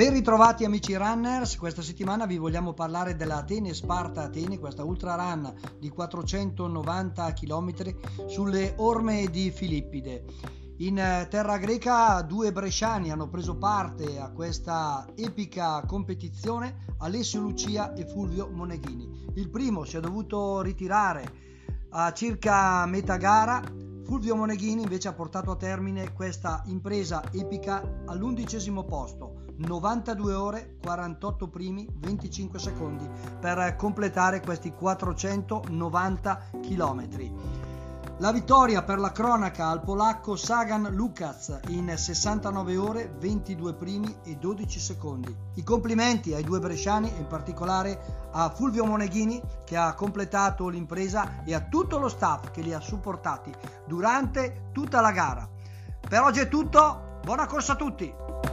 Ben ritrovati amici runners, questa settimana vi vogliamo parlare della Atene-Sparta-Atene, questa ultra run di 490 km sulle orme di Filippide. In terra greca due bresciani hanno preso parte a questa epica competizione, Alessio Lucia e Fulvio Moneghini. Il primo si è dovuto ritirare a circa metà gara, Fulvio Moneghini invece ha portato a termine questa impresa epica all'11° posto, 92 ore, 48 primi, 25 secondi per completare questi 490 chilometri. La vittoria per la cronaca al polacco Sagan Lukasz in 69 ore, 22 primi e 12 secondi. I complimenti ai due bresciani e in particolare a Fulvio Moneghini che ha completato l'impresa e a tutto lo staff che li ha supportati durante tutta la gara. Per oggi è tutto, buona corsa a tutti!